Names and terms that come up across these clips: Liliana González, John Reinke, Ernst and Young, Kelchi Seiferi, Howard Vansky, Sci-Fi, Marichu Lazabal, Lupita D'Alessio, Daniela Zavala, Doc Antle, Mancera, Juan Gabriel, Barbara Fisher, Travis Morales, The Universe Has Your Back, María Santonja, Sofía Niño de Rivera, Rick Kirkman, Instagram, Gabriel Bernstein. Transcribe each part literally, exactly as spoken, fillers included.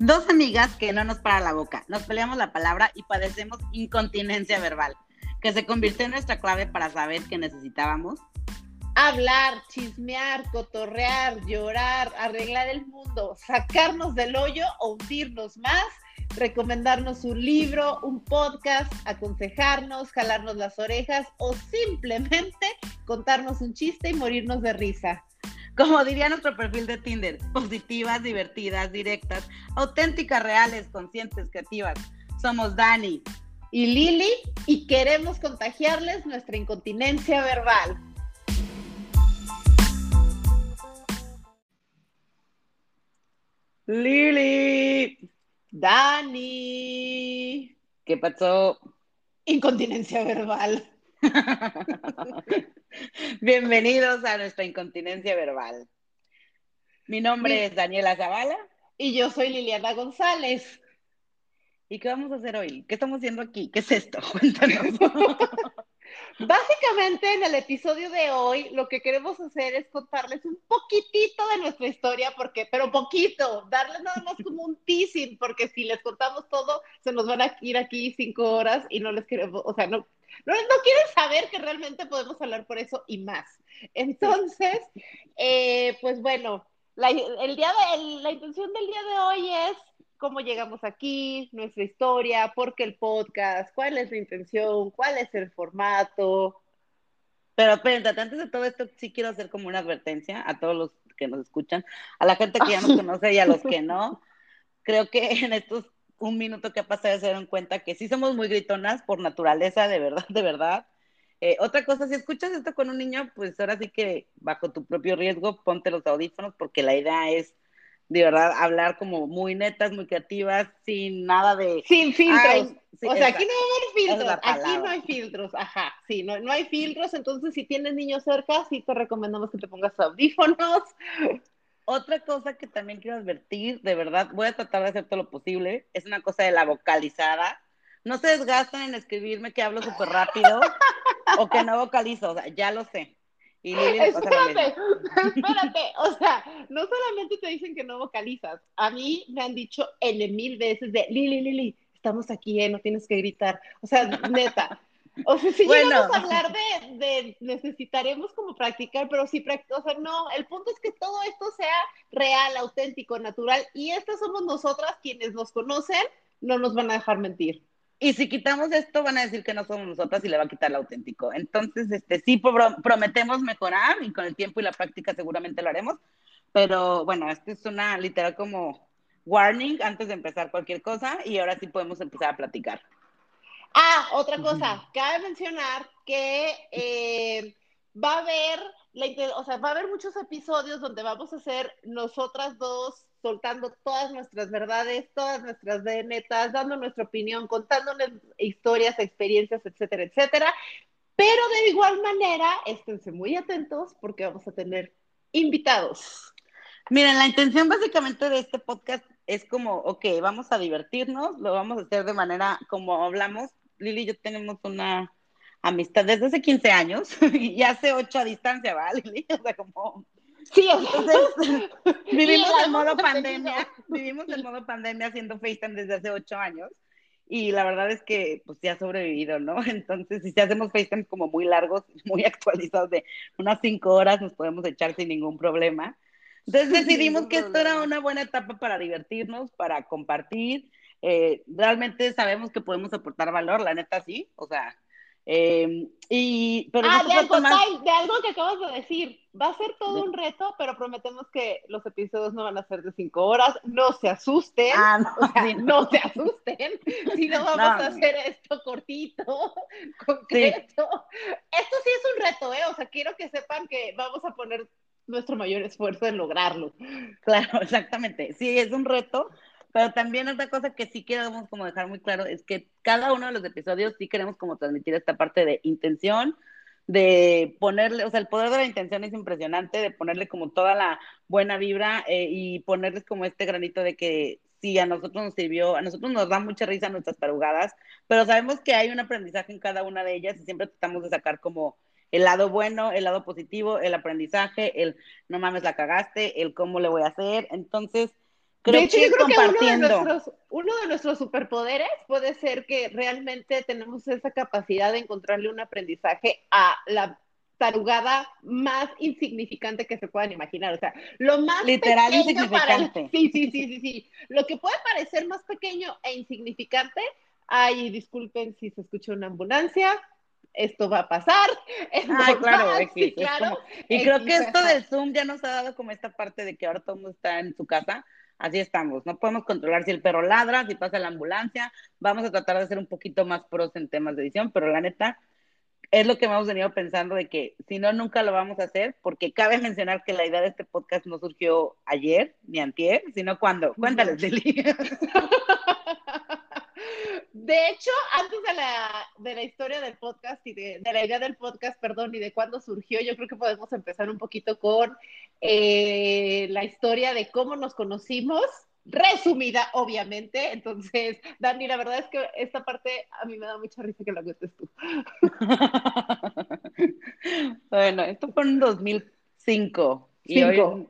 Dos amigas que no nos para la boca, nos peleamos la palabra y padecemos incontinencia verbal, que se convirtió en nuestra clave para saber que necesitábamos hablar, chismear, cotorrear, llorar, arreglar el mundo, sacarnos del hoyo o hundirnos más, recomendarnos un libro, un podcast, aconsejarnos, jalarnos las orejas o simplemente contarnos un chiste y morirnos de risa. Como diría nuestro perfil de Tinder, positivas, divertidas, directas, auténticas, reales, conscientes, creativas. Somos Dani y Lili y queremos contagiarles nuestra incontinencia verbal. Lili, Dani, ¿qué pasó? Incontinencia verbal. Bienvenidos a nuestra incontinencia verbal. Mi nombre Mi... es Daniela Zavala. Y yo soy Liliana González. ¿Y qué vamos a hacer hoy? ¿Qué estamos haciendo aquí? ¿Qué es esto? Cuéntanos. Básicamente en el episodio de hoy lo que queremos hacer es contarles un poquitito de nuestra historia, porque, pero poquito, darles nada más como un teasing, porque si les contamos todo se nos van a ir aquí cinco horas y no les queremos, o sea, no No, no quieren saber que realmente podemos hablar por eso y más. Entonces, eh, pues bueno, la, el día de, el, la intención del día de hoy es cómo llegamos aquí, nuestra historia, por qué el podcast, cuál es la intención, cuál es el formato. Pero espérate, antes de todo esto sí quiero hacer como una advertencia a todos los que nos escuchan, a la gente que ya nos conoce y a los que no. Creo que en estos un minuto que ha pasado se dieron cuenta que sí somos muy gritonas por naturaleza, de verdad, de verdad. Eh, otra cosa, si escuchas esto con un niño, pues ahora sí que bajo tu propio riesgo, ponte los audífonos, porque la idea es, de verdad, hablar como muy netas, muy creativas, sin nada de... Sin filtros. Ay, sí, o sea, esa, aquí no hay filtros, aquí no hay filtros, ajá, sí, no, no hay filtros, entonces si tienes niños cerca, sí te recomendamos que te pongas audífonos. Otra cosa que también quiero advertir, de verdad, voy a tratar de hacer todo lo posible, es una cosa de la vocalizada. No se desgastan en escribirme que hablo súper rápido o que no vocalizo, o sea, ya lo sé. Y espérate, espérate, o sea, no solamente te dicen que no vocalizas, a mí me han dicho N mil veces de Lili, Lili, estamos aquí, ¿eh? No tienes que gritar, o sea, neta. O sea, sí bueno. Llegamos a hablar de, de necesitaremos como practicar, pero sí, o sea, no, el punto es que todo esto sea real, auténtico, natural, y estas somos nosotras quienes nos conocen, no nos van a dejar mentir. Y si quitamos esto, van a decir que no somos nosotras y le va a quitar lo auténtico. Entonces, este, sí pro- prometemos mejorar, y con el tiempo y la práctica seguramente lo haremos, pero bueno, esto es una literal como warning antes de empezar cualquier cosa, y ahora sí podemos empezar a platicar. Ah, otra cosa, cabe mencionar que eh, va a haber, la, o sea, va a haber muchos episodios donde vamos a hacer nosotras dos soltando todas nuestras verdades, todas nuestras netas, dando nuestra opinión, contándoles historias, experiencias, etcétera, etcétera. Pero de igual manera, esténse muy atentos porque vamos a tener invitados. Miren, la intención básicamente de este podcast es como, ok, vamos a divertirnos, lo vamos a hacer de manera como hablamos. Lili y yo tenemos una amistad desde hace quince años y hace ocho a distancia, ¿va, Lili? O sea, como... Sí, entonces vivimos en modo pandemia, vivimos en modo pandemia haciendo FaceTime desde hace ocho años y la verdad es que pues ya ha sobrevivido, ¿no? Entonces, si hacemos FaceTime como muy largos, muy actualizados de unas cinco horas, nos podemos echar sin ningún problema. Entonces decidimos que esto era una buena etapa para divertirnos, para compartir. Eh, realmente sabemos que podemos aportar valor, la neta sí, o sea. Eh, y, pero ah, de algo, más... tal, de algo que acabas de decir. Va a ser todo un reto, pero prometemos que los episodios no van a ser de cinco horas. No se asusten. Ah, no, o sea, sí, no. no se asusten. Si no, vamos no, a hacer esto cortito, concreto. Sí. Esto sí es un reto, ¿eh? O sea, quiero que sepan que vamos a poner nuestro mayor esfuerzo en lograrlo. Claro, exactamente. Sí, es un reto, pero también otra cosa que sí queremos como dejar muy claro es que cada uno de los episodios sí queremos como transmitir esta parte de intención, de ponerle, o sea, el poder de la intención es impresionante, de ponerle como toda la buena vibra eh, y ponerles como este granito de que sí, a nosotros nos sirvió, a nosotros nos da mucha risa nuestras tarugadas, pero sabemos que hay un aprendizaje en cada una de ellas y siempre tratamos de sacar como el lado bueno, el lado positivo, el aprendizaje, el no mames la cagaste, el cómo le voy a hacer. Entonces, Creo de hecho, que yo creo compartiendo. que uno de, nuestros, uno de nuestros superpoderes puede ser que realmente tenemos esa capacidad de encontrarle un aprendizaje a la tarugada más insignificante que se puedan imaginar, o sea, lo más literal insignificante. Para... Sí, sí, sí, sí, sí. Lo que puede parecer más pequeño e insignificante, ay, disculpen si se escucha una ambulancia, esto va a pasar. Es ah, claro, X, sí, claro. Como... Y X, creo que esto del Zoom ya nos ha dado como esta parte de que ahora todo el mundo está en su casa, así estamos, no podemos controlar si el perro ladra, si pasa la ambulancia, vamos a tratar de ser un poquito más pros en temas de edición, pero la neta, es lo que hemos venido pensando de que si no, nunca lo vamos a hacer, porque cabe mencionar que la idea de este podcast no surgió ayer, ni antier, sino cuando. Cuéntales, Lili. De hecho, antes de la, de la historia del podcast y de, de la idea del podcast, perdón, y de cuándo surgió, yo creo que podemos empezar un poquito con eh, la historia de cómo nos conocimos, resumida, obviamente. Entonces, Dani, la verdad es que esta parte a mí me da mucha risa que la cuentes tú. Bueno, esto fue en dos mil cinco. Y Cinco. Hoy,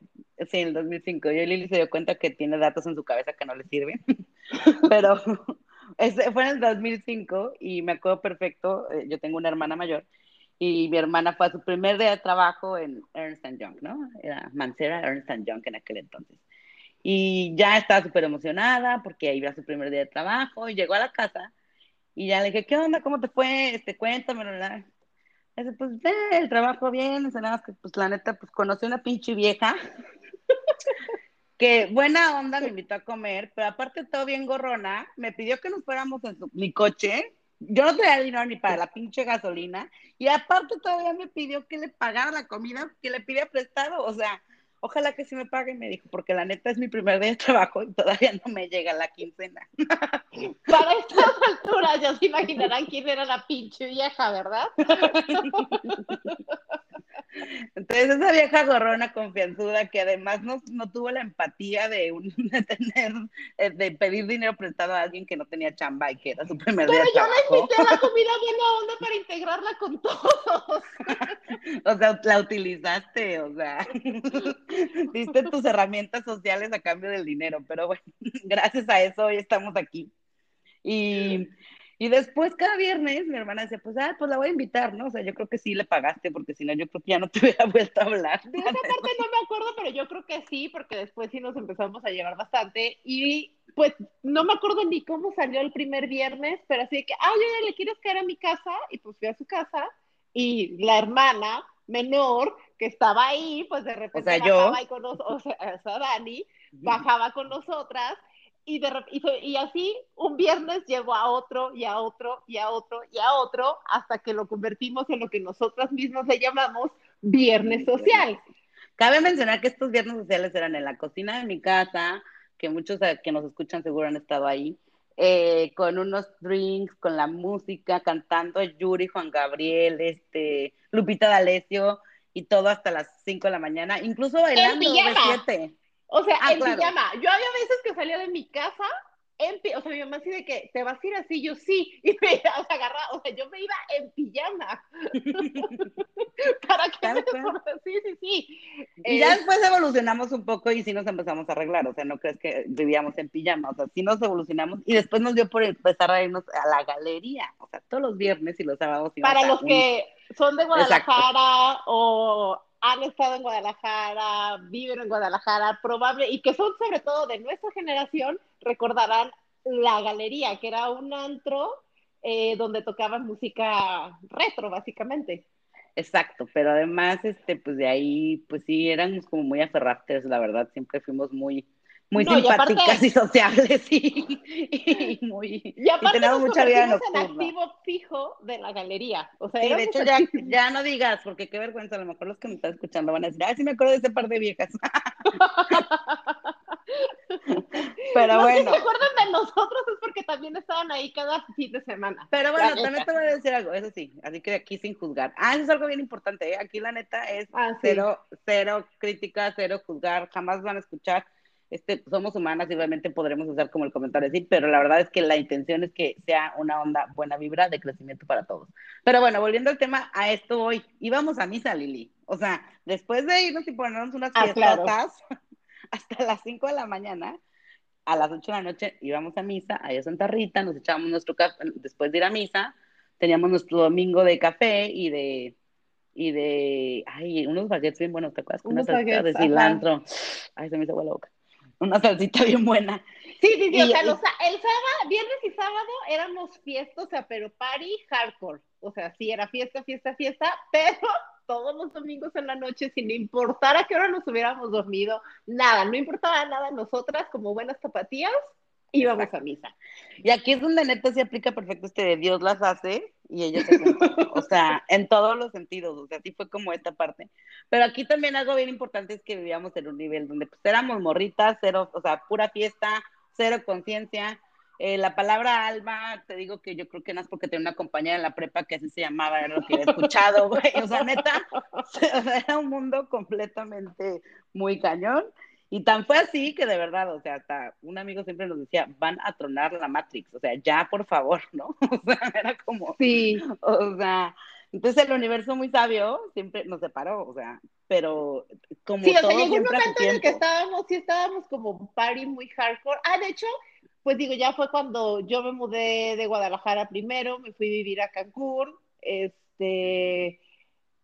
sí, en el dos mil cinco. Y hoy Lili se dio cuenta que tiene datos en su cabeza que no le sirven. Pero este fue en el dos mil cinco y me acuerdo perfecto. Yo tengo una hermana mayor y mi hermana fue a su primer día de trabajo en Ernst and Young, ¿no? Era Mancera, Ernst and Young en aquel entonces. Y ya estaba súper emocionada porque iba a su primer día de trabajo y llegó a la casa y ya le dije, ¿qué onda? ¿Cómo te fue? Este, cuéntame, ¿verdad? Y dice, pues, ve, el trabajo bien, o sea, nada más que, pues, la neta, pues, conocí una pinche vieja que buena onda me invitó a comer, pero aparte todo bien gorrona, me pidió que nos fuéramos en su, mi coche, yo no tenía dinero ni para la pinche gasolina, y aparte todavía me pidió que le pagara la comida que le pidía prestado, o sea, ojalá que sí me paguen, me dijo, porque la neta es mi primer día de trabajo y todavía no me llega la quincena. Para estas alturas ya se imaginarán quién era la pinche vieja, ¿verdad? Entonces esa vieja gorrona confianzuda que además no, no tuvo la empatía de, un, de, tener, de pedir dinero prestado a alguien que no tenía chamba y que era su primer Pero día de trabajo. Pero yo le invité a la comida buena onda para integrarla con todos. O sea, la utilizaste, o sea... Diste tus herramientas sociales a cambio del dinero, pero bueno, gracias a eso hoy estamos aquí. Y, y después cada viernes mi hermana decía, pues, ah, pues la voy a invitar, ¿no? O sea, yo creo que sí le pagaste, porque si no yo creo que ya no te hubiera vuelto a hablar. De esa parte no me acuerdo, pero yo creo que sí, porque después sí nos empezamos a llevar bastante. Y pues no me acuerdo ni cómo salió el primer viernes, pero así de que, ah, yo ya le quieres caer a mi casa, y pues fui a su casa, y la hermana menor que estaba ahí, pues de repente o sea, bajaba yo. con nosotros, o sea, o sea, Dani, bajaba con nosotras, y, de, y, y así un viernes llevó a otro, y a otro, y a otro, y a otro, hasta que lo convertimos en lo que nosotras mismas le llamamos viernes social. Cabe mencionar que estos viernes sociales eran en la cocina de mi casa, que muchos que nos escuchan seguro han estado ahí, eh, con unos drinks, con la música, cantando Yuri, Juan Gabriel, este, Lupita D'Alessio, y todo hasta las cinco de la mañana, incluso bailando de siete. O sea, ah, en claro. pijama. Yo había veces que salía de mi casa, en pi- o sea, mi mamá así de que, ¿te vas a ir así? Yo sí. Y me o sea, agarraba, o sea, yo me iba en pijama. ¿Para qué me desbordé? Sí, sí, sí. Y eh, ya después evolucionamos un poco y sí nos empezamos a arreglar, o sea, no crees que vivíamos en pijama, o sea, sí nos evolucionamos y después nos dio por empezar a irnos a la galería, o sea, todos los viernes y los sábados. Para los un... que... son de Guadalajara Exacto. o han estado en Guadalajara, viven en Guadalajara, probable, y que son sobre todo de nuestra generación, recordarán la galería, que era un antro eh, donde tocaban música retro, básicamente. Exacto, pero además, este, pues de ahí, pues sí, éramos como muy aferrates, la verdad, siempre fuimos muy... Muy no, simpáticas y, aparte, y sociables y, y, y muy... Y aparte y nos mucha vida nocturna. En activo fijo de la galería. O sea, sí, de hecho ya, ya no digas, porque qué vergüenza, a lo mejor los que me están escuchando van a decir, ay, sí me acuerdo de ese par de viejas. Pero no, bueno. Si se acuerdan de nosotros es porque también estaban ahí cada fin de semana. Pero bueno, la también neta. Te voy a decir algo, eso sí, así que aquí sin juzgar. Ah, eso es algo bien importante, ¿eh? Aquí la neta es ah, sí. cero, cero crítica, cero juzgar, jamás van a escuchar. Este, somos humanas y obviamente podremos usar como el comentario así, pero la verdad es que la intención es que sea una onda buena vibra de crecimiento para todos. Pero bueno, volviendo al tema, a esto hoy, íbamos a misa, Lili. O sea, después de irnos y ponernos unas ah, fiestas claro. hasta las cinco de la mañana, a las ocho de la noche íbamos a misa, allá a Santa Rita, nos echábamos nuestro café, después de ir a misa, teníamos nuestro domingo de café y de, y de, ay, unos baguettes bien buenos, ¿te acuerdas? Unos Una salsita de cilantro, ajá. Ay, se me hizo agua la boca, una salsita bien buena. Sí, sí, sí, y, o sea, y, los, el sábado, viernes y sábado éramos fiestas, o sea, pero party hardcore, o sea, sí, era fiesta, fiesta, fiesta, pero todos los domingos en la noche, sin importar a qué hora nos hubiéramos dormido, nada, no importaba nada, nosotras como buenas tapatías íbamos exacto. a misa. Y aquí es donde neta se aplica perfecto este de Dios las hace y ellas se cuentan, o sea, en todos los sentidos, o sea, así fue como esta parte. Pero aquí también algo bien importante es que vivíamos en un nivel donde pues éramos morritas, cero, o sea, pura fiesta, cero conciencia. Eh, la palabra alma, te digo que yo creo que no es porque tenía una compañera en la prepa que así se llamaba, era lo que había escuchado, güey. O sea, neta, era un mundo completamente muy cañón. Y tan fue así que de verdad, o sea, hasta un amigo siempre nos decía, van a tronar la Matrix, o sea, ya, por favor, ¿no? O sea, era como... Sí. O sea, entonces el universo muy sabio siempre nos separó, o sea, pero como sí, o todo sea, llegó un momento en el que estábamos, sí estábamos como un party muy hardcore. Ah, de hecho... Pues digo, ya fue cuando yo me mudé de Guadalajara primero, me fui a vivir a Cancún, este,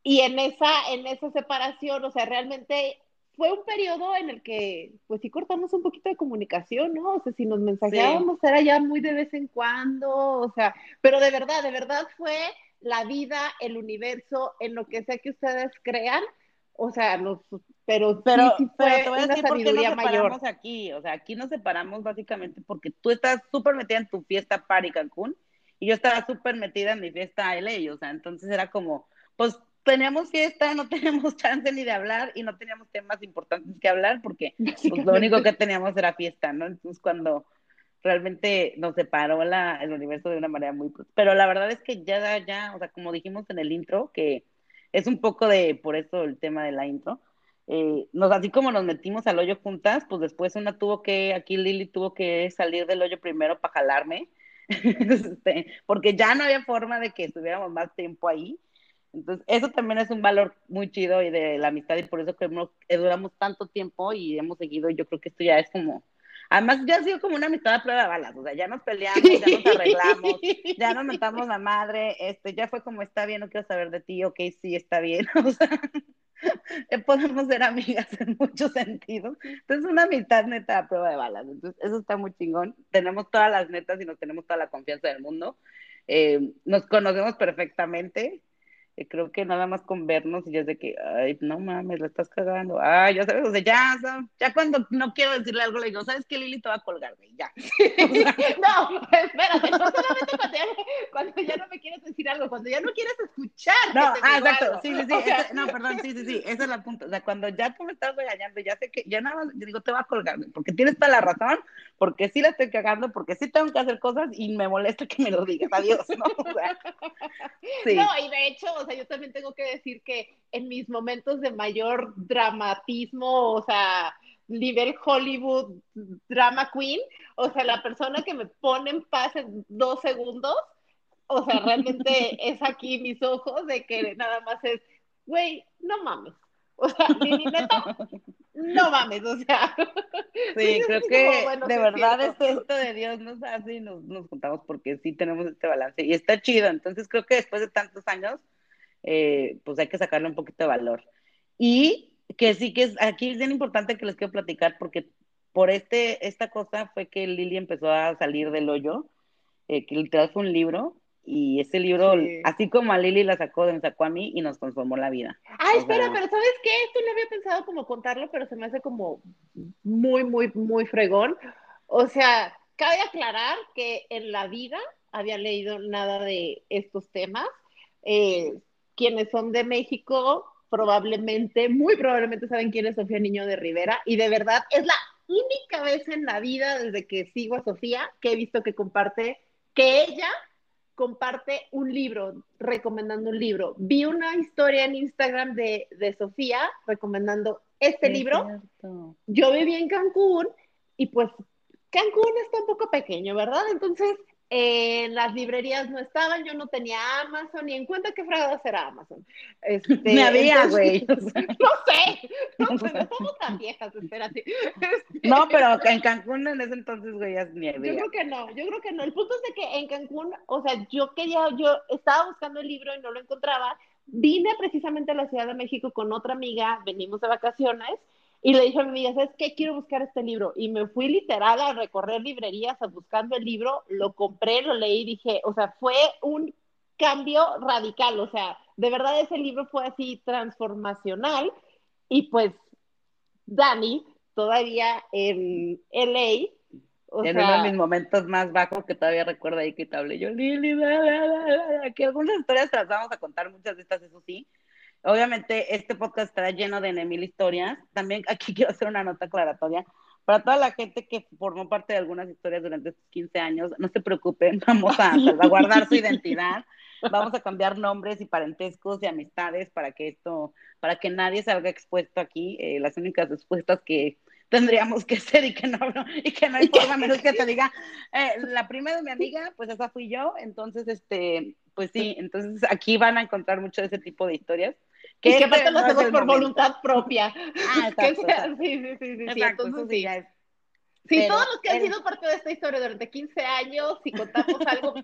y en esa, en esa separación, o sea, realmente fue un periodo en el que, pues sí cortamos un poquito de comunicación, ¿no? O sea, si nos mensajeábamos sí. era ya muy de vez en cuando, o sea, pero de verdad, de verdad fue la vida, el universo, en lo que sea que ustedes crean, o sea, los... Pero, pero, sí, sí fue pero te voy a decir por qué nos separamos mayor. Aquí, o sea, aquí nos separamos básicamente porque tú estás súper metida en tu fiesta party Cancún y yo estaba súper metida en mi fiesta L A, o sea, entonces era como, pues teníamos fiesta, no teníamos chance ni de hablar y no teníamos temas importantes que hablar porque pues, lo único que teníamos era fiesta, ¿no? Entonces cuando realmente nos separó la, el universo de una manera muy... Pero la verdad es que ya, ya, o sea, como dijimos en el intro, que es un poco de, por eso el tema de la intro, Eh, nos, así como nos metimos al hoyo juntas, pues después una tuvo que, aquí Lili tuvo que salir del hoyo primero para jalarme, este, porque ya no había forma de que estuviéramos más tiempo ahí. Entonces eso también es un valor muy chido y de la amistad, y por eso que no, eh, duramos tanto tiempo y hemos seguido. Yo creo que esto ya es como, además ya ha sido como una amistad a prueba de balas, o sea, ya nos peleamos, ya nos arreglamos, ya nos matamos la madre, este, ya fue como, está bien, no quiero saber de ti, ok, sí, está bien, o sea... podemos ser amigas en muchos sentidos, entonces una amistad neta a prueba de balas, entonces eso está muy chingón, tenemos todas las netas y nos tenemos toda la confianza del mundo, eh, nos conocemos perfectamente, eh, creo que nada más con vernos y ya es de que, ay, no mames, la estás cagando, ay, ya sabes, o sea, ya, ¿sabes? Ya cuando no quiero decirle algo le digo, ¿sabes qué, Lili? Te va a colgar, güey, ya. O sea, no, espérate, no solamente cuando ya, cuando ya no me quieres decir algo, cuando ya no quieres escuchar. No, que te ah, exacto, algo. sí, sí, sí, o sea, esa, no, perdón, sí, sí, sí, esa es la punta, o sea, cuando ya tú me estás regañando, ya sé que, ya nada más, yo digo, te va a colgar, güey, porque tienes toda la razón, porque sí la estoy cagando, porque sí tengo que hacer cosas y me molesta que me lo digas, adiós, ¿no? O sea, sí. No, y de hecho, o sea, yo también tengo que decir que en mis momentos de mayor dramatismo, o sea, nivel Hollywood drama queen, o sea, la persona que me pone en paz en dos segundos, o sea, realmente es aquí mis ojos de que nada más es, güey, no mames, o sea, ni, ni neta, no mames, o sea. Sí, creo que como, bueno, de verdad es esto de Dios nos hace y nos, nos juntamos porque sí tenemos este balance y está chido, entonces creo que después de tantos años, eh, pues hay que sacarle un poquito de valor. Y que sí que es, aquí es bien importante que les quiero platicar porque por este, esta cosa fue que Lili empezó a salir del hoyo, eh, que literal fue un libro, y ese libro, sí. Así como a Lili la sacó, me sacó a mí y nos transformó la vida. Ay, o espera, sea, pero ¿sabes qué? Esto no había pensado como contarlo, pero se me hace como muy, muy, muy fregón. O sea, cabe aclarar que en la vida había leído nada de estos temas. Eh, quienes son de México... probablemente, muy probablemente saben quién es Sofía Niño de Rivera, y de verdad es la única vez en la vida desde que sigo a Sofía que he visto que comparte, que ella comparte un libro, recomendando un libro. Vi una historia en Instagram de, de Sofía recomendando este es libro. Cierto. Yo viví en Cancún, y pues Cancún está un poco pequeño, ¿verdad? Entonces Eh, las librerías no estaban, yo no tenía Amazon, ni en cuenta qué fregados era Amazon. Este, Me había, güey. No sé, no sé, no somos tan viejas, espérate. Este, no, pero en Cancún en ese entonces, güey, ya ni había. Yo creo que no, yo creo que no. El punto es de que en Cancún, o sea, yo quería, yo estaba buscando el libro y no lo encontraba. Vine precisamente a la Ciudad de México con otra amiga, venimos de vacaciones, y le dije a mi amiga, ¿sabes qué? Quiero buscar este libro. Y me fui literal a recorrer librerías a buscando el libro, lo compré, lo leí, dije, o sea, fue un cambio radical, o sea, de verdad ese libro fue así transformacional. Y pues, Dani, todavía en L A, o en sea, uno de mis momentos más bajos que todavía recuerdo ahí que te hablé yo, Lili, la, la, la, la, que algunas historias te las vamos a contar, muchas de estas, eso sí. Obviamente este podcast estará lleno de mil historias. También aquí quiero hacer una nota aclaratoria. Para toda la gente que formó parte de algunas historias durante estos quince años, no se preocupen, vamos a salvaguardar su identidad. Vamos a cambiar nombres y parentescos y amistades para que esto, para que nadie salga expuesto aquí. Eh, las únicas respuestas que tendríamos que ser y que no, y que no hay forma menos que te diga, eh, la prima de mi amiga, pues esa fui yo. Entonces, este, pues sí, entonces aquí van a encontrar mucho de ese tipo de historias. Que y que aparte lo hacemos por voluntad propia. Ah, exacto. Sea, sí, sí, sí, sí. Exacto, entonces, sí. Es. Sí, pero, todos los que han sido parte de esta historia durante quince años, si contamos algo,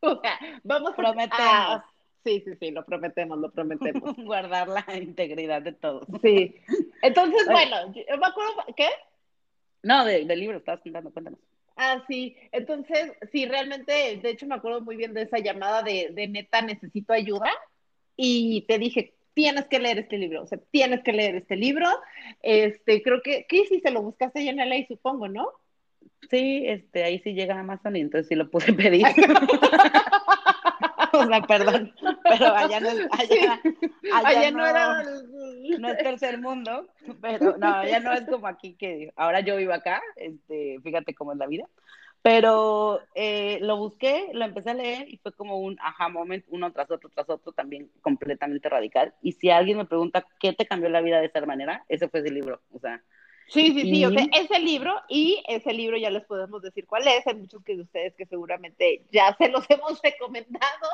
o sea, vamos prometemos. a... Sí, sí, sí, lo prometemos, lo prometemos. Guardar la integridad de todos. Sí. Entonces, Oye. bueno, yo me acuerdo... ¿Qué? No, del de libro, estabas contando, cuéntanos. Ah, sí, entonces, sí, realmente, de hecho me acuerdo muy bien de esa llamada de, de neta, necesito ayuda, y te dije... Tienes que leer este libro, o sea, tienes que leer este libro. Este, creo que, ¿qué hiciste? Lo buscaste ahí en L A, supongo, ¿no? Sí, este, ahí sí llega a Amazon y entonces sí lo pude pedir. O sea, perdón, pero allá no, allá, allá allá no, no era... No es tercer mundo, pero no, allá no es como aquí que... Ahora yo vivo acá, este, fíjate cómo es la vida. Pero eh, lo busqué, lo empecé a leer y fue como un aha moment, uno tras otro, tras otro, también completamente radical. Y si alguien me pregunta qué te cambió la vida de esa manera, ese fue ese libro, o sea. Sí, sí, y... sí, o sea, ese libro, y ese libro ya les podemos decir cuál es, hay muchos que de ustedes que seguramente ya se los hemos recomendado,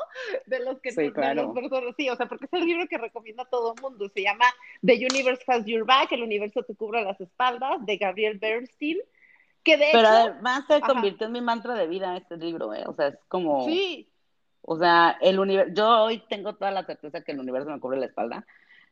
de los que sí, no, claro. Los, sí, o sea, porque es el libro que recomienda a todo mundo, se llama The Universe Has Your Back, El Universo Te Cubra las Espaldas, de Gabriel Bernstein. Que de Pero hecho, además se convirtió ajá. en mi mantra de vida este libro, ¿eh? O sea, es como... Sí. O sea, el universo... Yo hoy tengo toda la certeza que el universo me cubre la espalda.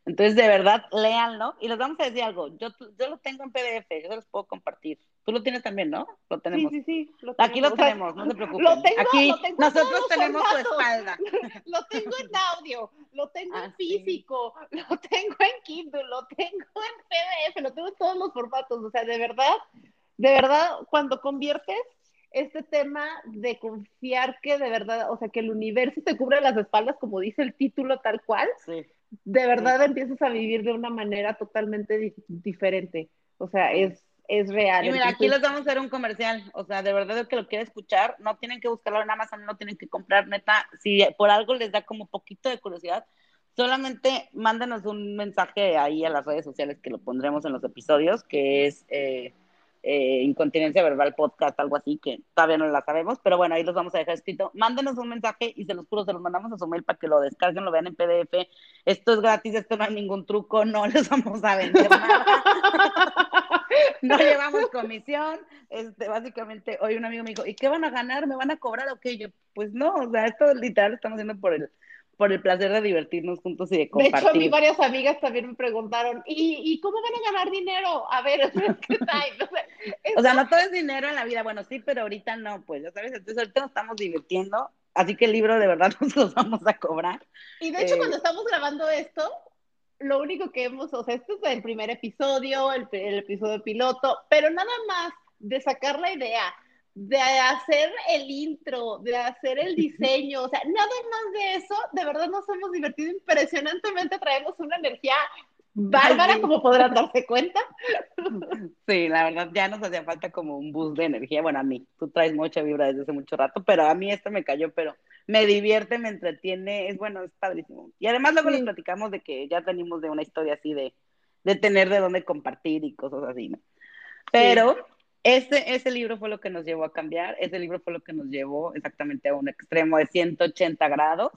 Entonces, de verdad, léanlo. Y les vamos a decir algo. Yo, yo lo tengo en P D F, yo se los puedo compartir. Tú lo tienes también, ¿no? Lo tenemos. Sí, sí, sí. Lo Aquí lo tenemos, o sea, no se preocupen. Lo tengo, Aquí lo tengo nosotros tenemos su espalda. Lo tengo en audio, lo tengo ah, en físico, sí. Lo tengo en Kindle, lo tengo en P D F, lo tengo en todos los formatos. O sea, de verdad... De verdad, cuando conviertes este tema de confiar que de verdad, o sea, que el universo te cubre las espaldas, como dice el título tal cual, sí. de verdad sí. empiezas a vivir de una manera totalmente di- diferente. O sea, es, es real. Y mira, entonces, aquí les vamos a hacer un comercial. O sea, de verdad es que lo quieren escuchar. No tienen que buscarlo en Amazon, no tienen que comprar, neta. Si por algo les da como poquito de curiosidad, solamente mándenos un mensaje ahí a las redes sociales que lo pondremos en los episodios, que es... Eh, Eh, incontinencia verbal podcast, algo así que todavía no la sabemos, pero bueno, ahí los vamos a dejar escrito. Mándenos un mensaje y se los juro, se los mandamos a su mail para que lo descarguen, lo vean en P D F. Esto es gratis, esto no hay ningún truco, no les vamos a vender nada. No llevamos comisión. Este, básicamente, hoy un amigo me dijo, ¿y qué van a ganar? ¿Me van a cobrar o qué? Yo, pues no, o sea, esto literal lo estamos haciendo por el por el placer de divertirnos juntos y de compartir. De hecho, a mí varias amigas también me preguntaron, ¿y, ¿y cómo van a ganar dinero? A ver, ¿qué tal? No sé, o sea, no todo es dinero en la vida, bueno, sí, pero ahorita no, pues, ya sabes, entonces ahorita nos estamos divirtiendo, así que el libro de verdad nos los vamos a cobrar. Y de hecho, eh, cuando estamos grabando esto, lo único que hemos, o sea, este es el primer episodio, el, el episodio piloto, pero nada más de sacar la idea, de hacer el intro, de hacer el diseño, o sea, nada más de eso, de verdad nos hemos divertido impresionantemente, traemos una energía bárbara, como podrán darse cuenta. Sí, la verdad, ya nos hacía falta como un boost de energía, bueno, a mí, tú traes mucha vibra desde hace mucho rato, pero a mí esto me cayó, pero me divierte, me entretiene, es bueno, es padrísimo. Y además luego sí. nos platicamos de que ya venimos de una historia así de, de tener de dónde compartir y cosas así, ¿no? Pero... Sí. Ese, ese libro fue lo que nos llevó a cambiar, ese libro fue lo que nos llevó exactamente a un extremo de ciento ochenta grados,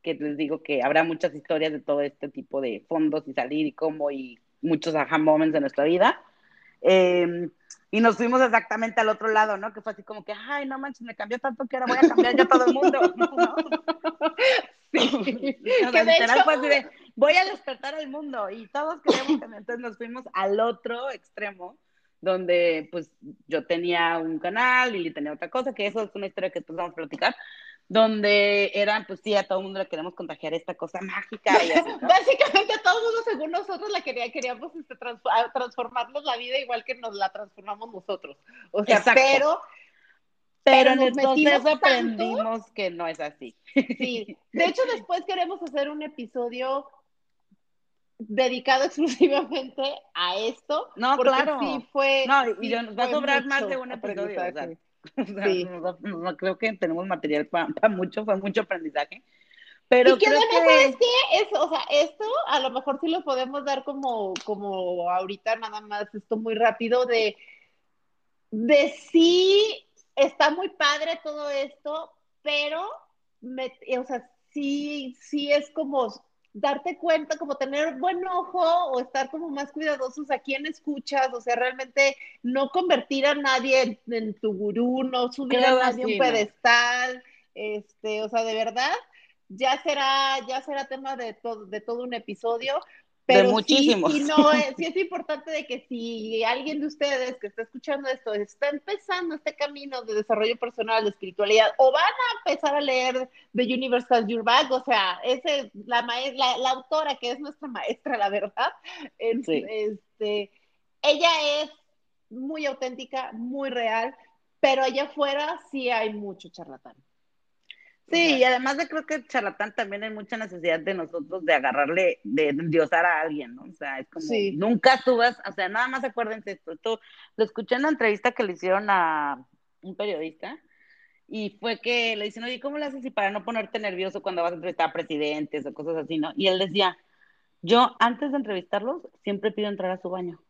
que les digo que habrá muchas historias de todo este tipo de fondos y salir y cómo y muchos aha moments de nuestra vida. Eh, y nos fuimos exactamente al otro lado, ¿no? Que fue así como que, ay, no manches, me cambió tanto que ahora voy a cambiar yo a todo el mundo, ¿no? Sí. O sea, literal fue así de, voy a despertar al mundo y todos queremos cambiar. Entonces nos fuimos al otro extremo, donde pues yo tenía un canal, Lili tenía otra cosa, que eso es una historia que después vamos a platicar, donde eran, pues sí, a todo el mundo le queremos contagiar esta cosa mágica. Y así, ¿no? Básicamente a todo el mundo, según nosotros, la quería, queríamos este, trans, transformarnos la vida igual que nos la transformamos nosotros. O sea, exacto. pero... Pero, pero en el proceso aprendimos tanto, que no es así. Sí, de hecho después queremos hacer un episodio dedicado exclusivamente a esto. No, porque claro. Sí fue, no, y sí yo, nos va a sobrar más de un episodio. O sea, sí. o sea, no, creo que tenemos material para pa mucho, fue mucho aprendizaje. Pero y creo que además, ¿sabes qué? Es, o sea, esto a lo mejor sí lo podemos dar como, como ahorita nada más, esto muy rápido de, de sí, está muy padre todo esto, pero, me, o sea, sí, sí es como darte cuenta, como tener buen ojo o estar como más cuidadosos a quién escuchas, o sea, realmente no convertir a nadie en, en tu gurú, no subir a nadie a un pedestal, este, o sea, de verdad, ya será, ya será tema de, to- de todo un episodio, pero muchísimos. Sí, sí, no, es, sí es importante de que si alguien de ustedes que está escuchando esto está empezando este camino de desarrollo personal, de espiritualidad, o van a empezar a leer The Universe Has Your Back, o sea, ese, la, maest- la, la autora que es nuestra maestra, la verdad, es, sí. este, ella es muy auténtica, muy real, pero allá afuera sí hay mucho charlatán. Sí, y además de creo que charlatán también hay mucha necesidad de nosotros de agarrarle, de endiosar a alguien, ¿no? O sea, es como, sí. nunca subas, o sea, nada más acuérdense esto, esto, lo escuché en la entrevista que le hicieron a un periodista, y fue que le dicen, oye, ¿cómo lo haces y para no ponerte nervioso cuando vas a entrevistar a presidentes o cosas así, ¿no? Y él decía, yo antes de entrevistarlos siempre pido entrar a su baño.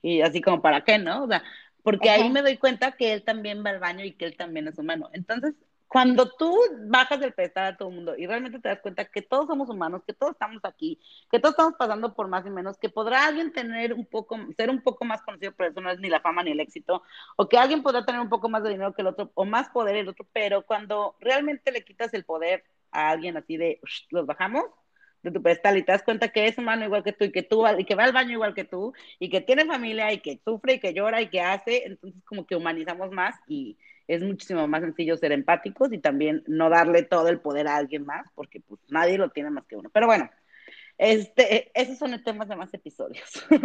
Y así como, ¿para qué, no? O sea, porque ajá. ahí me doy cuenta que él también va al baño y que él también es humano. Entonces, cuando tú bajas del pedestal a todo el mundo y realmente te das cuenta que todos somos humanos, que todos estamos aquí, que todos estamos pasando por más y menos, que podrá alguien tener un poco, ser un poco más conocido, pero eso no es ni la fama ni el éxito, o que alguien podrá tener un poco más de dinero que el otro, o más poder el otro, pero cuando realmente le quitas el poder a alguien así de, uff, los bajamos de tu pedestal y te das cuenta que es humano igual que tú, y que tú, y que va al baño igual que tú, y que tiene familia, y que sufre, y que llora, y que hace, entonces como que humanizamos más y es muchísimo más sencillo ser empáticos y también no darle todo el poder a alguien más, porque pues nadie lo tiene más que uno. Pero bueno, este, esos son los temas de más episodios. Sí,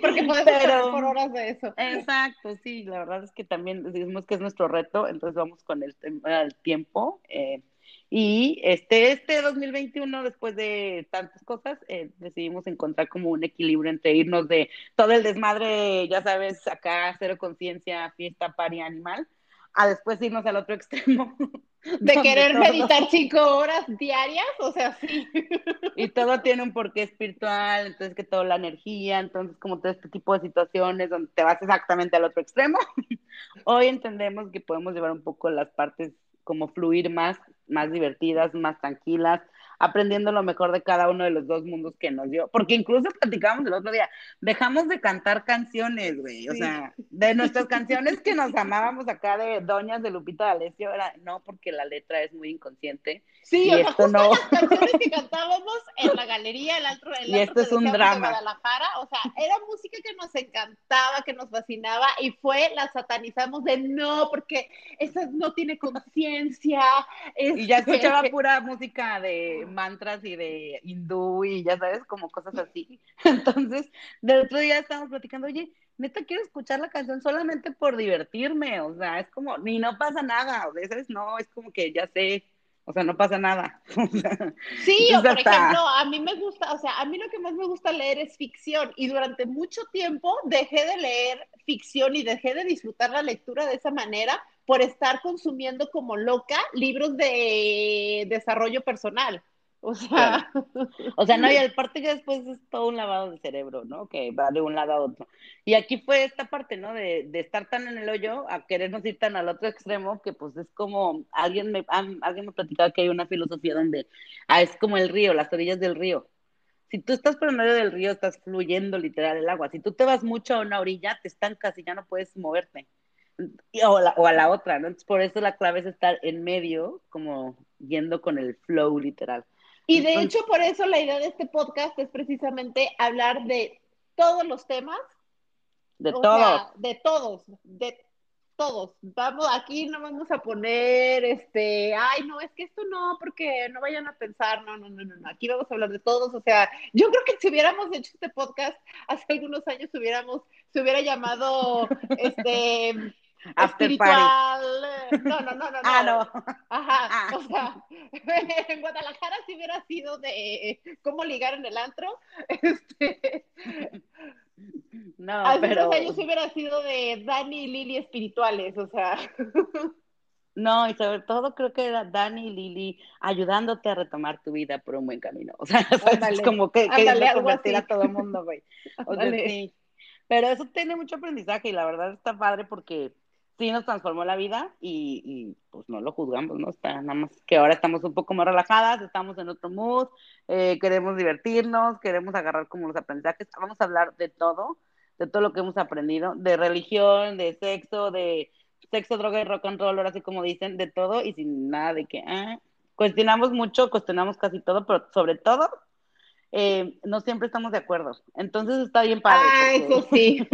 porque podemos Pero, hablar por horas de eso. Exacto, sí, la verdad es que también decimos que es nuestro reto, entonces vamos con el, el tiempo. Eh, y este, este dos mil veintiuno, después de tantas cosas, eh, decidimos encontrar como un equilibrio entre irnos de todo el desmadre, ya sabes, acá, cero conciencia, fiesta, party, animal, a después irnos al otro extremo. De querer todo... meditar cinco horas diarias, o sea, sí. Y todo tiene un porqué espiritual, entonces que toda la energía, entonces como todo este tipo de situaciones donde te vas exactamente al otro extremo. Hoy entendemos que podemos llevar un poco las partes como fluir más, más divertidas, más tranquilas, aprendiendo lo mejor de cada uno de los dos mundos que nos dio, porque incluso platicábamos el otro día, dejamos de cantar canciones, güey, o sí. sea, de nuestras canciones que nos amábamos acá de Doñas de Lupita D'Alessio, era no, porque la letra es muy inconsciente. Sí, y o esto sea, justo no... las canciones que cantábamos en la galería, el otro, el y otro esto es un drama. De Guadalajara, o sea, era música que nos encantaba, que nos fascinaba, y fue, la satanizamos de no, porque esa no tiene conciencia. Es y ya escuchaba que... pura música de mantras y de hindú y ya sabes, como cosas así. Entonces, del otro día estábamos platicando, oye, neta quiero escuchar la canción solamente por divertirme, o sea, es como, ni no pasa nada, a veces no, es como que ya sé, o sea, no pasa nada. Sí, o por hasta... ejemplo, a mí me gusta, o sea, a mí lo que más me gusta leer es ficción, y durante mucho tiempo dejé de leer ficción y dejé de disfrutar la lectura de esa manera por estar consumiendo como loca libros de desarrollo personal. O sea, claro. o sea, no, y aparte que después es todo un lavado de cerebro, ¿no? Que va de un lado a otro. Y aquí fue esta parte, ¿no? De, de estar tan en el hoyo a querernos ir tan al otro extremo, que pues es como, alguien me, alguien me platicaba que hay una filosofía donde ah, es como el río, las orillas del río. Si tú estás por el medio del río, estás fluyendo literal el agua. Si tú te vas mucho a una orilla, te estancas y ya no puedes moverte. O, la, o a la otra, ¿no? Entonces, por eso la clave es estar en medio, como yendo con el flow literal. Y de hecho, por eso la idea de este podcast es precisamente hablar de todos los temas. De todos. De todos, de todos. Vamos, aquí no vamos a poner, este, ay, no, es que esto no, porque no vayan a pensar, no, no, no, no, no. Aquí vamos a hablar de todos, o sea, yo creo que si hubiéramos hecho este podcast hace algunos años, hubiéramos, se hubiera llamado, este... After espiritual. Party. No, no, no, no. Ah, no. Ajá. Ah. O sea, en Guadalajara si hubiera sido de cómo ligar en el antro. Este... No, hace pero... unos años hubiera sido de Dani y Lili espirituales, o sea. No, y sobre todo creo que era Dani y Lili ayudándote a retomar tu vida por un buen camino. O sea, ándale, es como que quería convertir a todo el mundo, güey. O sea, sí. Pero eso tiene mucho aprendizaje y la verdad está padre porque... sí nos transformó la vida y, y pues no lo juzgamos, ¿no? Está nada más que ahora estamos un poco más relajadas, estamos en otro mood, eh, queremos divertirnos, queremos agarrar como los aprendizajes. Vamos a hablar de todo, de todo lo que hemos aprendido, de religión, de sexo, de sexo, droga y rock and roll, ahora sí como dicen, de todo y sin nada de que... Eh. Cuestionamos mucho, cuestionamos casi todo, pero sobre todo... Eh, no siempre estamos de acuerdo, entonces está bien padre. Ah, porque, eso sí.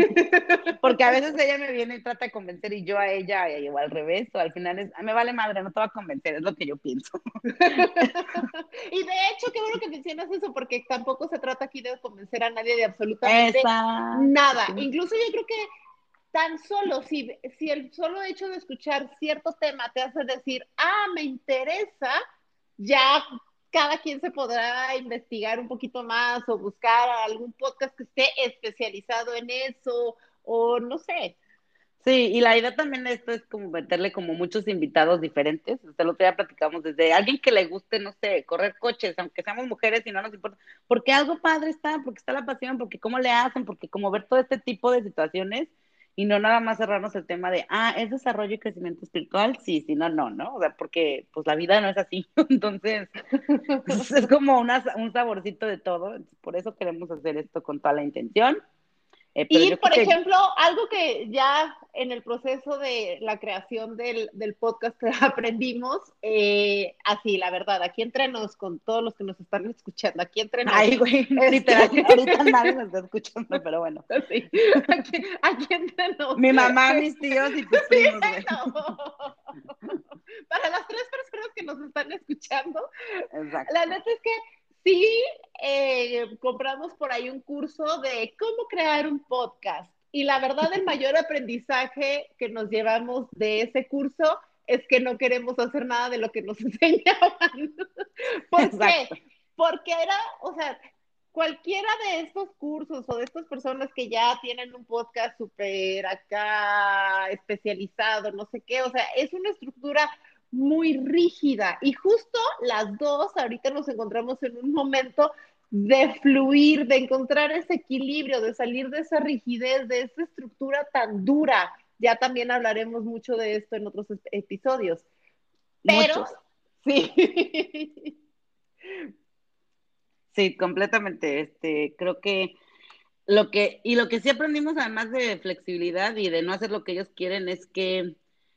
Porque a veces ella me viene y trata de convencer y yo a ella, o al revés, o al final es, me vale madre, no te va a convencer, es lo que yo pienso. Y de hecho, qué bueno que mencionas eso, porque tampoco se trata aquí de convencer a nadie de absolutamente Esa. nada. Sí. Incluso yo creo que tan solo, si, si el solo hecho de escuchar cierto tema te hace decir, ah, me interesa, ya... cada quien se podrá investigar un poquito más o buscar algún podcast que esté especializado en eso o no sé. Sí, y la idea también de esto es como meterle como muchos invitados diferentes. O sea, lo que ya platicamos desde alguien que le guste, no sé, correr coches, aunque seamos mujeres y no nos importa. Porque algo padre está, porque está la pasión, porque cómo le hacen, porque como ver todo este tipo de situaciones y no nada más cerrarnos el tema de, ah, ¿es desarrollo y crecimiento espiritual? Sí, sí, no, no, ¿no? O sea, porque pues la vida no es así. Entonces, es como una, un saborcito de todo. Por eso queremos hacer esto con toda la intención. Eh, pero y, por que... ejemplo, algo que ya en el proceso de la creación del, del podcast aprendimos, eh, así, la verdad, aquí entrenos con todos los que nos están escuchando, aquí entrenos. Ay, güey, literal, este... ahorita nadie nos está escuchando, pero bueno. Sí, aquí, aquí entrenos. Mi mamá, mis tíos y tus primos, güey. Para las tres personas que nos están escuchando, exacto. La neta es que sí, eh, compramos por ahí un curso de cómo crear un podcast. Y la verdad, el mayor aprendizaje que nos llevamos de ese curso es que no queremos hacer nada de lo que nos enseñaban. ¿Por Exacto. qué? Porque era, o sea, cualquiera de estos cursos o de estas personas que ya tienen un podcast súper acá, especializado, no sé qué, o sea, es una estructura muy rígida, y justo las dos ahorita nos encontramos en un momento de fluir, de encontrar ese equilibrio, de salir de esa rigidez, de esa estructura tan dura. Ya también hablaremos mucho de esto en otros episodios. Pero, Muchos. sí. Sí, completamente. Este, creo que lo que, y lo que sí aprendimos además de flexibilidad y de no hacer lo que ellos quieren es que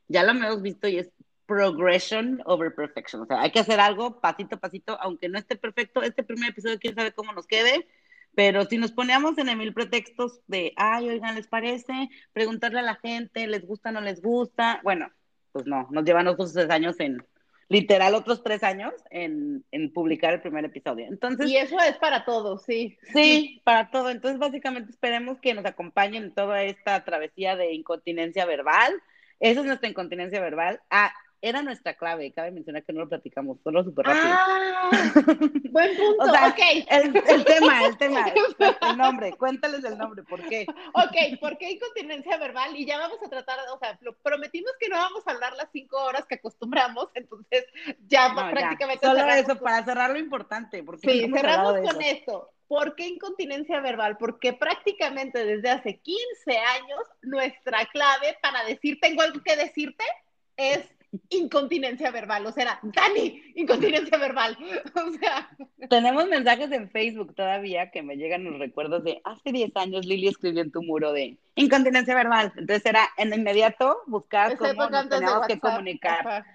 ya lo hemos visto y es progression over perfection, o sea, hay que hacer algo pasito a pasito, aunque no esté perfecto. Este primer episodio, quién sabe cómo nos quede, pero si nos poníamos en el mil pretextos de, ay, oigan, ¿les parece? Preguntarle a la gente, ¿les gusta o no les gusta? Bueno, pues no, nos llevan otros tres años en, literal, otros tres años en, en publicar el primer episodio. Entonces, y eso es para todo, sí. Sí, para todo. Entonces, básicamente esperemos que nos acompañen en toda esta travesía de incontinencia verbal. Esa es nuestra incontinencia verbal. Ah, era nuestra clave. Cabe mencionar que no lo platicamos, solo súper rápido. Ah, buen punto. O sea, okay. el, el tema, el tema, el nombre. Cuéntales el nombre, ¿por qué? Ok, ¿por qué incontinencia verbal? Y ya vamos a tratar, o sea, lo prometimos que no vamos a hablar las cinco horas que acostumbramos, entonces ya no, prácticamente ya. Solo cerramos eso, con... para cerrar lo importante. Porque sí, cerramos con esto. ¿Por qué incontinencia verbal? Porque prácticamente desde hace quince años nuestra clave para decir tengo algo que decirte es incontinencia verbal. O sea, Dani, incontinencia verbal. O sea, tenemos mensajes en Facebook todavía que me llegan los recuerdos de hace diez años Lili escribió en tu muro de incontinencia verbal. Entonces era en inmediato buscar cómo nos teníamos que comunicar. Ajá.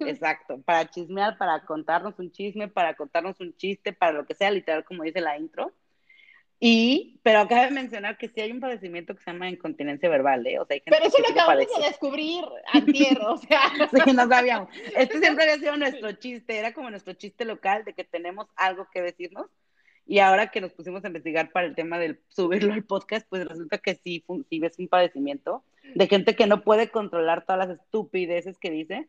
Exacto, para chismear, para contarnos un chisme, para contarnos un chiste, para lo que sea, literal, como dice la intro. Y, pero cabe mencionar que sí hay un padecimiento que se llama incontinencia verbal, ¿eh? O sea, hay gente pero eso que lo sí acabamos padece. de descubrir antier, o sea. Sí, no sabíamos. Este siempre había sido nuestro chiste, era como nuestro chiste local de que tenemos algo que decirnos. Y ahora que nos pusimos a investigar para el tema del subirlo al podcast, pues resulta que sí, sí es un padecimiento de gente que no puede controlar todas las estupideces que dice.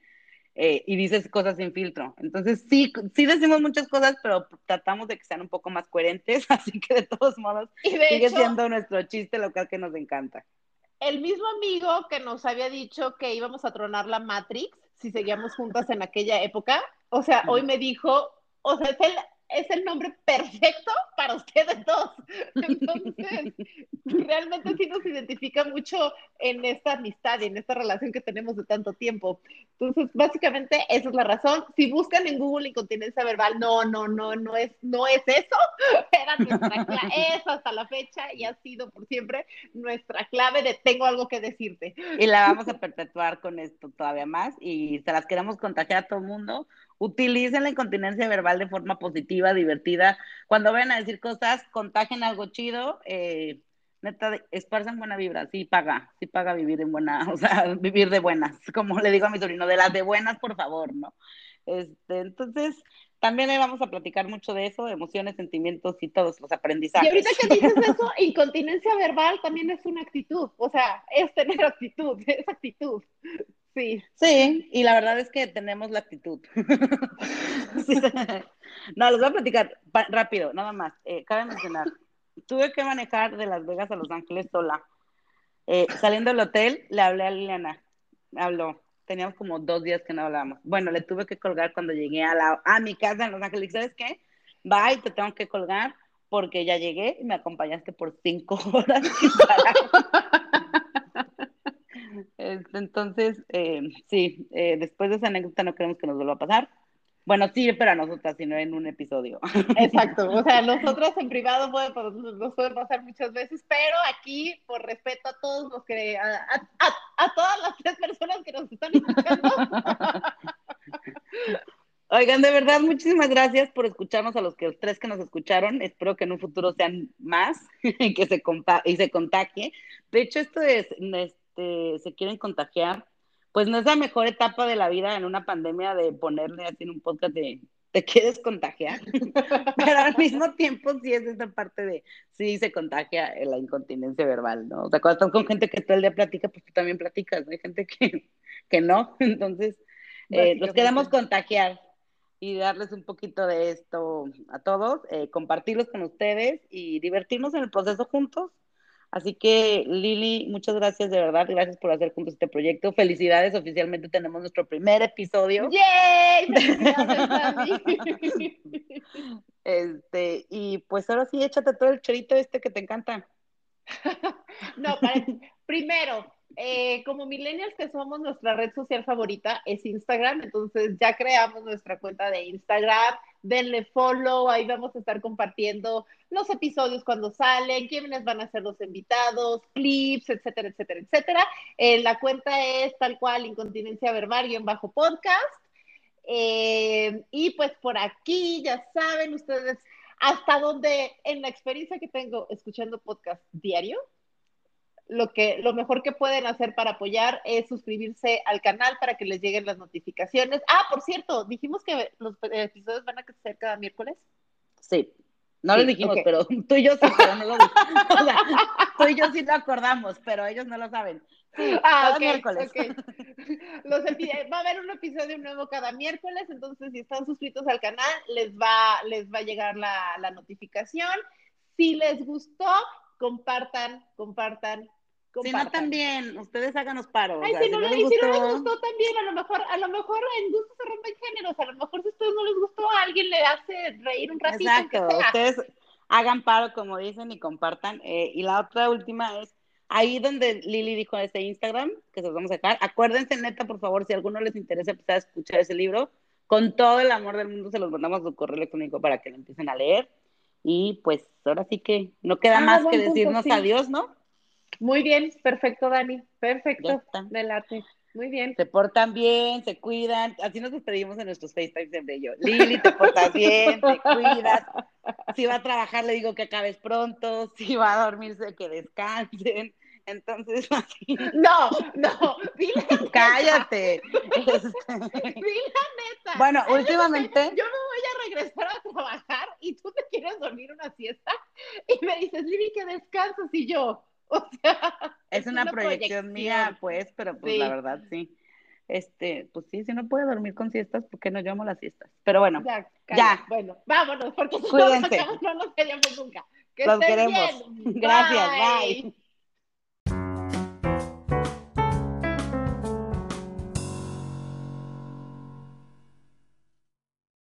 Eh, y dices cosas sin filtro. Entonces sí, sí decimos muchas cosas, pero tratamos de que sean un poco más coherentes, así que de todos modos de sigue hecho, siendo nuestro chiste local que nos encanta. El mismo amigo que nos había dicho que íbamos a tronar la Matrix, si seguíamos juntas en aquella época, o sea, hoy me dijo, o sea, es el, es el nombre perfecto para ustedes dos. Entonces, realmente sí nos identifica mucho en esta amistad y en esta relación que tenemos de tanto tiempo. Entonces, básicamente, esa es la razón. Si buscan en Google incontinencia verbal, no, no, no, no es, no es eso. Era nuestra clave, es hasta la fecha y ha sido por siempre nuestra clave de tengo algo que decirte. Y la vamos a perpetuar con esto todavía más y se las queremos contagiar a todo el mundo. Utilicen la incontinencia verbal de forma positiva, divertida. Cuando vayan a decir cosas, contagien algo chido. Eh, neta, esparzan buena vibra. Sí paga, sí paga vivir en buena, o sea, vivir de buenas. Como le digo a mi sobrino, de las de buenas, por favor, ¿no? Este, entonces, también le vamos a platicar mucho de eso, de emociones, sentimientos y todos los aprendizajes. Y ahorita que dices eso, incontinencia verbal también es una actitud. O sea, es tener actitud, es actitud. Sí, sí, y la verdad es que tenemos la actitud. Sí. No, les voy a platicar pa- rápido, nada más. Eh, cabe mencionar, tuve que manejar de Las Vegas a Los Ángeles sola. Eh, saliendo del hotel, le hablé a Liliana. Habló. Teníamos como dos días que no hablábamos. Bueno, le tuve que colgar cuando llegué a, la, a mi casa en Los Ángeles. ¿Sabes qué? Bye, te tengo que colgar porque ya llegué y me acompañaste por cinco horas. Entonces, eh, sí, eh, después de esa anécdota no queremos que nos vuelva a pasar. Bueno, sí, pero a nosotras, sino en un episodio. Exacto, o sea, nosotras en privado puede, nos puede pasar muchas veces, pero aquí, por respeto a todos los que, a, a, a, a todas las tres personas que nos están escuchando. Oigan, de verdad, muchísimas gracias por escucharnos a los, que, los tres que nos escucharon. Espero que en un futuro sean más y que se, compa- y se contagie. De hecho, esto es... es Te, se quieren contagiar, pues no es la mejor etapa de la vida en una pandemia de ponerle así en un podcast de te quieres contagiar, pero al mismo tiempo sí es esa parte de sí se contagia la incontinencia verbal, ¿no? O sea, cuando estás con gente que todo el día platica, pues tú también platicas, ¿no? Hay gente que, que no, entonces eh, los queremos contagiar y darles un poquito de esto a todos, eh, compartirlos con ustedes y divertirnos en el proceso juntos. Así que, Lili, muchas gracias, de verdad. Gracias por hacer juntos este proyecto. Felicidades, oficialmente tenemos nuestro primer episodio. ¡Yay! ¡Felicidades, Dani! Este, y pues ahora sí, échate todo el chorito este que te encanta. No, para, primero, eh, como millennials que somos, nuestra red social favorita es Instagram. Entonces, ya creamos nuestra cuenta de Instagram. Denle follow, ahí vamos a estar compartiendo los episodios cuando salen, quiénes van a ser los invitados, clips, etcétera, etcétera, etcétera. Eh, la cuenta es tal cual, incontinencia verbal guión bajo podcast. Eh, y pues por aquí, ya saben ustedes, hasta donde en la experiencia que tengo escuchando podcast diario, Lo, que, lo mejor que pueden hacer para apoyar es suscribirse al canal para que les lleguen las notificaciones. Ah, por cierto, dijimos que los episodios van a ser cada miércoles. Sí, no sí, lo dijimos, okay. Pero tú y yo sí, pero no lo dijimos. O sea, tú y yo sí lo acordamos, pero ellos no lo saben. Sí, ah, cada okay, miércoles. Okay. Los va a haber un episodio nuevo cada miércoles, entonces si están suscritos al canal, les va, les va a llegar la, la notificación. Si les gustó, compartan, compartan, compartan. Si no, también, ustedes háganos paro. Ay, o sea, si, si, no no les, gustó... si no les gustó también, a lo mejor, a lo mejor en gusto se rompen géneros, a lo mejor si a ustedes no les gustó, a alguien le hace reír un ratito. Exacto, que sea. Ustedes hagan paro, como dicen, y compartan. Eh, y la otra última es, ahí donde Lili dijo este Instagram, que se los vamos a sacar, acuérdense, neta, por favor, si a alguno les interesa empezar a escuchar ese libro, con todo el amor del mundo se los mandamos a su correo electrónico para que lo empiecen a leer. Y pues ahora sí que no queda ah, más que decirnos punto, sí. Adiós, ¿no? Muy bien, perfecto, Dani, perfecto, me late, muy bien. Se portan bien, se cuidan, así nos despedimos en nuestros FaceTime siempre yo. Lili, te portas bien, te cuidas, si va a trabajar le digo que acabes pronto, si va a dormirse que descansen. Entonces, así. No, no, dile neta. Cállate. Dile neta. Bueno, últimamente. Yo me voy a regresar a trabajar y tú te quieres dormir una siesta y me dices, Lili, que descansas y yo. O sea. Es, es una, una proyección, proyección mía, pues, pero pues sí. La verdad, sí. Este, pues sí, si no puede dormir con siestas, ¿por qué no llamo las siestas? Pero bueno, ya. ya. Bueno, vámonos, porque si no nos quedamos nunca. Que Los estén queremos. Bien. Gracias, bye. bye.